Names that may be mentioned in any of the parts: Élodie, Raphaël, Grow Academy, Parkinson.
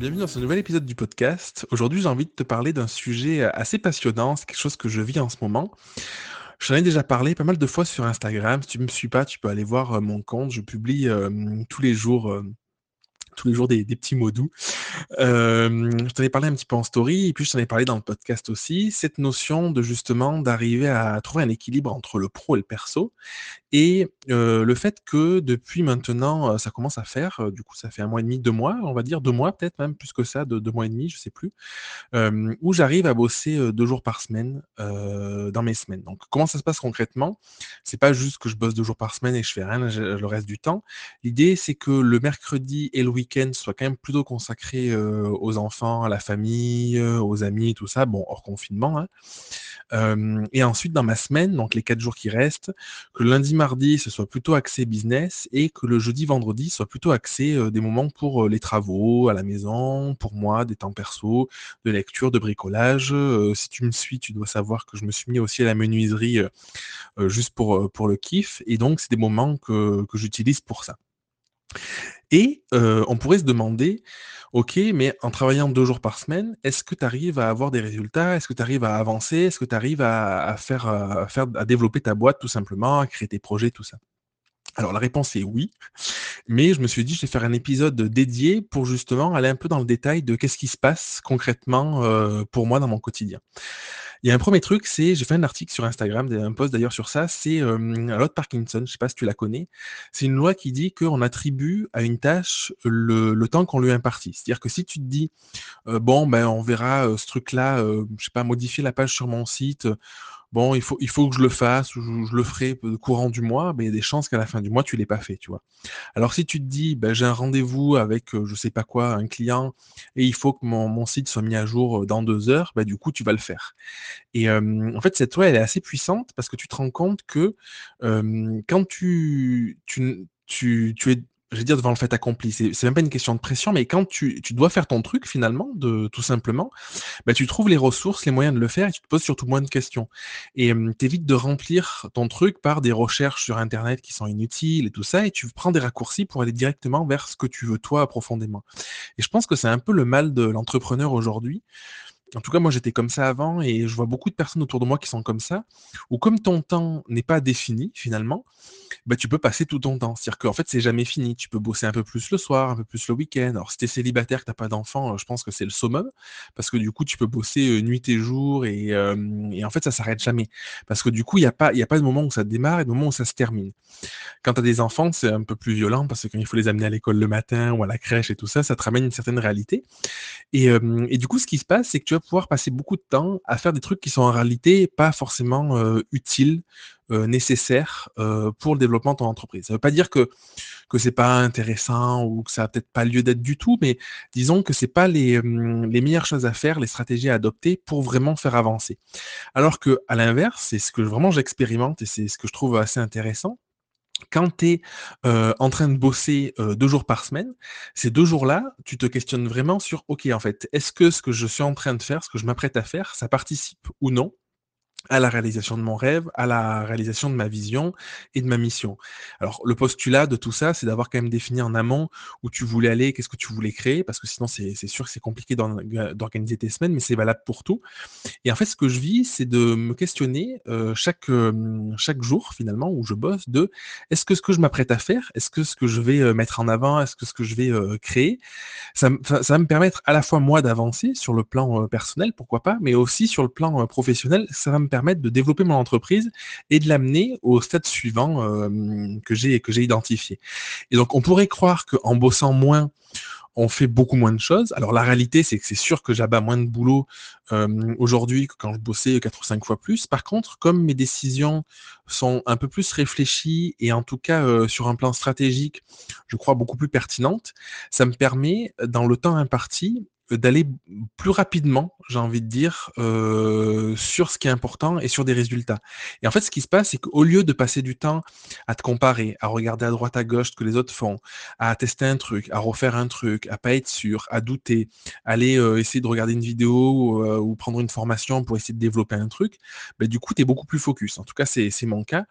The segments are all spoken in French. bienvenue dans ce nouvel épisode du podcast. Aujourd'hui, j'ai envie de te parler d'un sujet assez passionnant, c'est quelque chose que je vis en ce moment. Je t'en ai déjà parlé pas mal de fois sur Instagram. Si tu ne me suis pas, tu peux aller voir mon compte. Je publie tous les jours des petits mots doux. Je t'en ai parlé un petit peu en story et puis je t'en ai parlé dans le podcast aussi. Cette notion de justement d'arriver à trouver un équilibre entre le pro et le perso et le fait que depuis maintenant, ça commence à faire, du coup ça fait 1 mois et demi, 2 mois, on va dire 2 mois peut-être même plus que ça, 2 mois et demi, je sais plus, où j'arrive à bosser 2 jours par semaine dans mes semaines. Donc comment ça se passe concrètement ? C'est pas juste que je bosse 2 jours par semaine et je fais rien le reste du temps. L'idée c'est que le mercredi et le week-end soit quand même plutôt consacré aux enfants, à la famille, aux amis, tout ça, bon, hors confinement. Hein. Et ensuite, dans ma semaine, donc les 4 jours qui restent, que le lundi, mardi, ce soit plutôt axé business et que le jeudi, vendredi, soit plutôt axé des moments pour les travaux, à la maison, pour moi, des temps perso, de lecture, de bricolage. Si tu me suis, tu dois savoir que je me suis mis aussi à la menuiserie juste pour le kiff. Et donc, c'est des moments que j'utilise pour ça. Et on pourrait se demander, ok, mais en travaillant 2 jours par semaine, est-ce que tu arrives à avoir des résultats ? Est-ce que tu arrives à avancer ? Est-ce que tu arrives à développer ta boîte tout simplement, à créer tes projets, tout ça ? Alors la réponse est oui, mais je me suis dit je vais faire un épisode dédié pour justement aller un peu dans le détail de qu'est-ce qui se passe concrètement pour moi dans mon quotidien. Il y a un premier truc, c'est, j'ai fait un article sur Instagram, un post d'ailleurs sur ça, c'est la loi de Parkinson, je ne sais pas si tu la connais, c'est une loi qui dit qu'on attribue à une tâche le temps qu'on lui impartit. C'est-à-dire que si tu te dis, on verra ce truc-là, je sais pas, modifier la page sur mon site, bon, il faut que je le fasse, ou je le ferai courant du mois, mais il y a des chances qu'à la fin du mois, tu ne l'aies pas fait, tu vois. Alors, si tu te dis, j'ai un rendez-vous avec, je ne sais pas quoi, un client, et il faut que mon site soit mis à jour dans 2 heures, du coup, tu vas le faire. Et en fait, cette loi, elle est assez puissante parce que tu te rends compte que quand tu es... je vais dire devant le fait accompli, c'est même pas une question de pression, mais quand tu dois faire ton truc finalement, tout simplement, tu trouves les ressources, les moyens de le faire et tu te poses surtout moins de questions. Et t'évites de remplir ton truc par des recherches sur Internet qui sont inutiles et tout ça, et tu prends des raccourcis pour aller directement vers ce que tu veux toi profondément. Et je pense que c'est un peu le mal de l'entrepreneur aujourd'hui. En tout cas, moi, j'étais comme ça avant et je vois beaucoup de personnes autour de moi qui sont comme ça, où comme ton temps n'est pas défini, finalement, tu peux passer tout ton temps. C'est-à-dire qu'en fait, c'est jamais fini. Tu peux bosser un peu plus le soir, un peu plus le week-end. Alors, si tu es célibataire, que tu n'as pas d'enfant, je pense que c'est le summum parce que du coup, tu peux bosser nuit et jour et en fait, ça ne s'arrête jamais. Parce que du coup, il n'y a pas de moment où ça démarre et de moment où ça se termine. Quand tu as des enfants, c'est un peu plus violent parce que quand il faut les amener à l'école le matin ou à la crèche et tout ça, ça te ramène une certaine réalité. Et du coup, ce qui se passe, c'est que tu pouvoir passer beaucoup de temps à faire des trucs qui sont en réalité pas forcément utiles, nécessaires pour le développement de ton entreprise. Ça ne veut pas dire que c'est pas intéressant ou que ça n'a peut-être pas lieu d'être du tout, mais disons que c'est pas les meilleures choses à faire, les stratégies à adopter pour vraiment faire avancer. Alors que à l'inverse, c'est ce que vraiment j'expérimente et c'est ce que je trouve assez intéressant. Quand tu es en train de bosser 2 jours par semaine, ces 2 jours-là, tu te questionnes vraiment sur « Ok, en fait, est-ce que ce que je suis en train de faire, ce que je m'apprête à faire, ça participe ou non ?» à la réalisation de mon rêve, à la réalisation de ma vision et de ma mission. Alors, le postulat de tout ça, c'est d'avoir quand même défini en amont où tu voulais aller, qu'est-ce que tu voulais créer, parce que sinon, c'est sûr que c'est compliqué d'organiser tes semaines, mais c'est valable pour tout. Et en fait, ce que je vis, c'est de me questionner chaque jour, finalement, où je bosse, de est-ce que ce que je m'apprête à faire, est-ce que ce que je vais mettre en avant, est-ce que ce que je vais créer, ça va me permettre à la fois, moi, d'avancer sur le plan personnel, pourquoi pas, mais aussi sur le plan professionnel, ça va me permettre de développer mon entreprise et de l'amener au stade suivant que j'ai identifié. Et donc, on pourrait croire qu'en bossant moins, on fait beaucoup moins de choses. Alors, la réalité, c'est que c'est sûr que j'abats moins de boulot aujourd'hui que quand je bossais 4 ou 5 fois plus. Par contre, comme mes décisions sont un peu plus réfléchies et en tout cas sur un plan stratégique, je crois beaucoup plus pertinentes, ça me permet, dans le temps imparti, d'aller plus rapidement, j'ai envie de dire, sur ce qui est important et sur des résultats. Et en fait, ce qui se passe, c'est qu'au lieu de passer du temps à te comparer, à regarder à droite, à gauche ce que les autres font, à tester un truc, à refaire un truc, à pas être sûr, à douter, aller essayer de regarder une vidéo ou prendre une formation pour essayer de développer un truc, du coup, tu es beaucoup plus focus. En tout cas, c'est mon cas.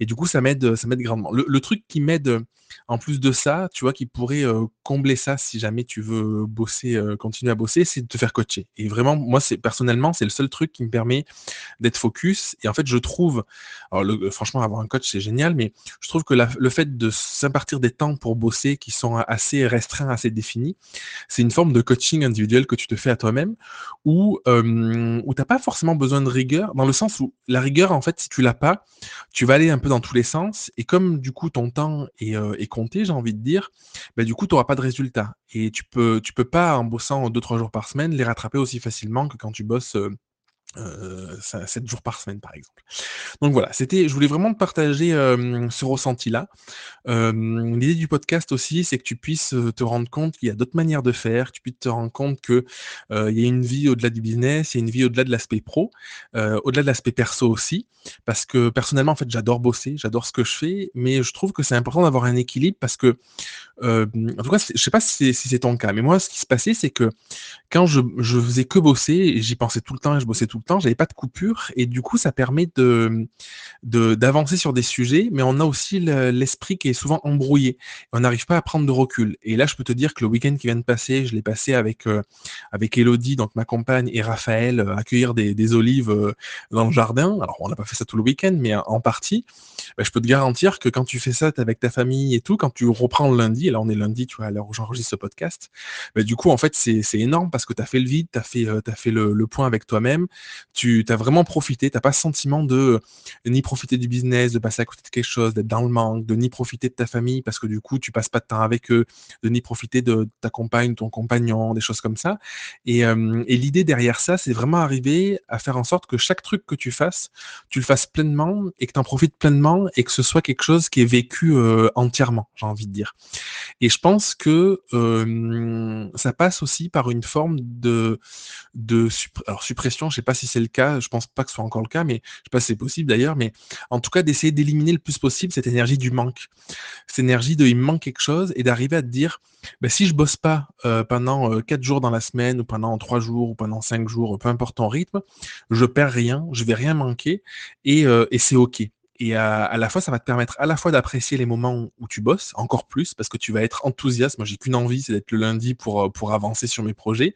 Et du coup, ça m'aide grandement. Le truc qui m'aide En plus de ça, tu vois, qui pourrait combler ça si jamais tu veux bosser, continuer à bosser, c'est de te faire coacher. Et vraiment, moi, personnellement, c'est le seul truc qui me permet d'être focus. Et en fait, je trouve, alors franchement, avoir un coach, c'est génial, mais je trouve que le fait de s'impartir des temps pour bosser qui sont assez restreints, assez définis, c'est une forme de coaching individuel que tu te fais à toi-même où tu n'as pas forcément besoin de rigueur, dans le sens où la rigueur, en fait, si tu ne l'as pas, tu vas aller un peu dans tous les sens. Et comme, du coup, ton temps est compté, j'ai envie de dire, bah, du coup, tu n'auras pas de résultat. Et tu peux pas, en bossant 2-3 jours par semaine, les rattraper aussi facilement que quand tu bosses 7 jours par semaine, par exemple. Donc voilà, je voulais vraiment te partager ce ressenti-là. L'idée du podcast aussi, c'est que tu puisses te rendre compte qu'il y a d'autres manières de faire, que tu puisses te rendre compte qu'il y a une vie au-delà du business, il y a une vie au-delà de l'aspect pro, au-delà de l'aspect perso aussi, parce que personnellement, en fait, j'adore bosser, j'adore ce que je fais, mais je trouve que c'est important d'avoir un équilibre parce que, en tout cas, je ne sais pas si c'est ton cas, mais moi, ce qui se passait, c'est que quand je faisais que bosser, et j'y pensais tout le temps, et je bossais tout le temps, j'avais pas de coupure, et du coup ça permet d'avancer sur des sujets, mais on a aussi l'esprit qui est souvent embrouillé, on n'arrive pas à prendre de recul. Et là je peux te dire que le week-end qui vient de passer, je l'ai passé avec Élodie, donc ma compagne, et Raphaël, accueillir des olives dans le jardin. Alors on n'a pas fait ça tout le week-end, mais en partie, je peux te garantir que quand tu fais ça avec ta famille et tout, quand tu reprends le lundi, et là on est lundi, tu vois, à l'heure où j'enregistre ce podcast, du coup en fait c'est énorme, parce que tu as fait le vide, tu as fait le point avec toi-même. Tu as vraiment profité, tu n'as pas ce sentiment de ni profiter du business, de passer à côté de quelque chose, d'être dans le manque, de ni profiter de ta famille parce que du coup, tu ne passes pas de temps avec eux, de ni profiter de ta compagne, ton compagnon, des choses comme ça. Et l'idée derrière ça, c'est vraiment arriver à faire en sorte que chaque truc que tu fasses, tu le fasses pleinement et que tu en profites pleinement et que ce soit quelque chose qui est vécu entièrement, j'ai envie de dire. Et je pense que ça passe aussi par une forme de suppression, je ne sais pas si c'est le cas, je pense pas que ce soit encore le cas, mais je sais pas si c'est possible d'ailleurs, mais en tout cas d'essayer d'éliminer le plus possible cette énergie du manque, cette énergie de il me manque quelque chose, et d'arriver à te dire si je bosse pas pendant 4 jours dans la semaine, ou pendant 3 jours, ou pendant 5 jours, peu importe ton rythme, je perds rien, je vais rien manquer, et c'est ok. Et à la fois, ça va te permettre à la fois d'apprécier les moments où tu bosses, encore plus, parce que tu vas être enthousiaste. Moi, j'ai qu'une envie, c'est d'être le lundi pour avancer sur mes projets.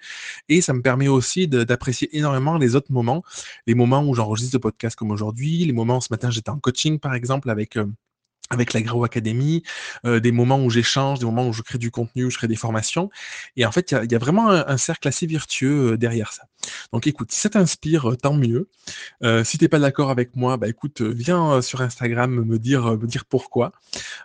Et ça me permet aussi d'apprécier énormément les autres moments, les moments où j'enregistre le podcast comme aujourd'hui, les moments où ce matin, j'étais en coaching, par exemple, avec la Grow Academy, des moments où j'échange, des moments où je crée du contenu, où je crée des formations. Et en fait, il y a vraiment un cercle assez vertueux derrière ça. Donc écoute, si ça t'inspire, tant mieux. Si t'es pas d'accord avec moi, écoute, viens sur Instagram me dire pourquoi.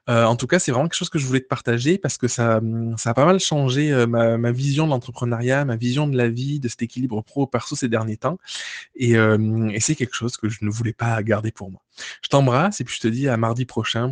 En tout cas, c'est vraiment quelque chose que je voulais te partager parce que ça a pas mal changé ma vision de l'entrepreneuriat, ma vision de la vie, de cet équilibre pro-perso ces derniers temps. Et c'est quelque chose que je ne voulais pas garder pour moi. Je t'embrasse et puis je te dis à mardi prochain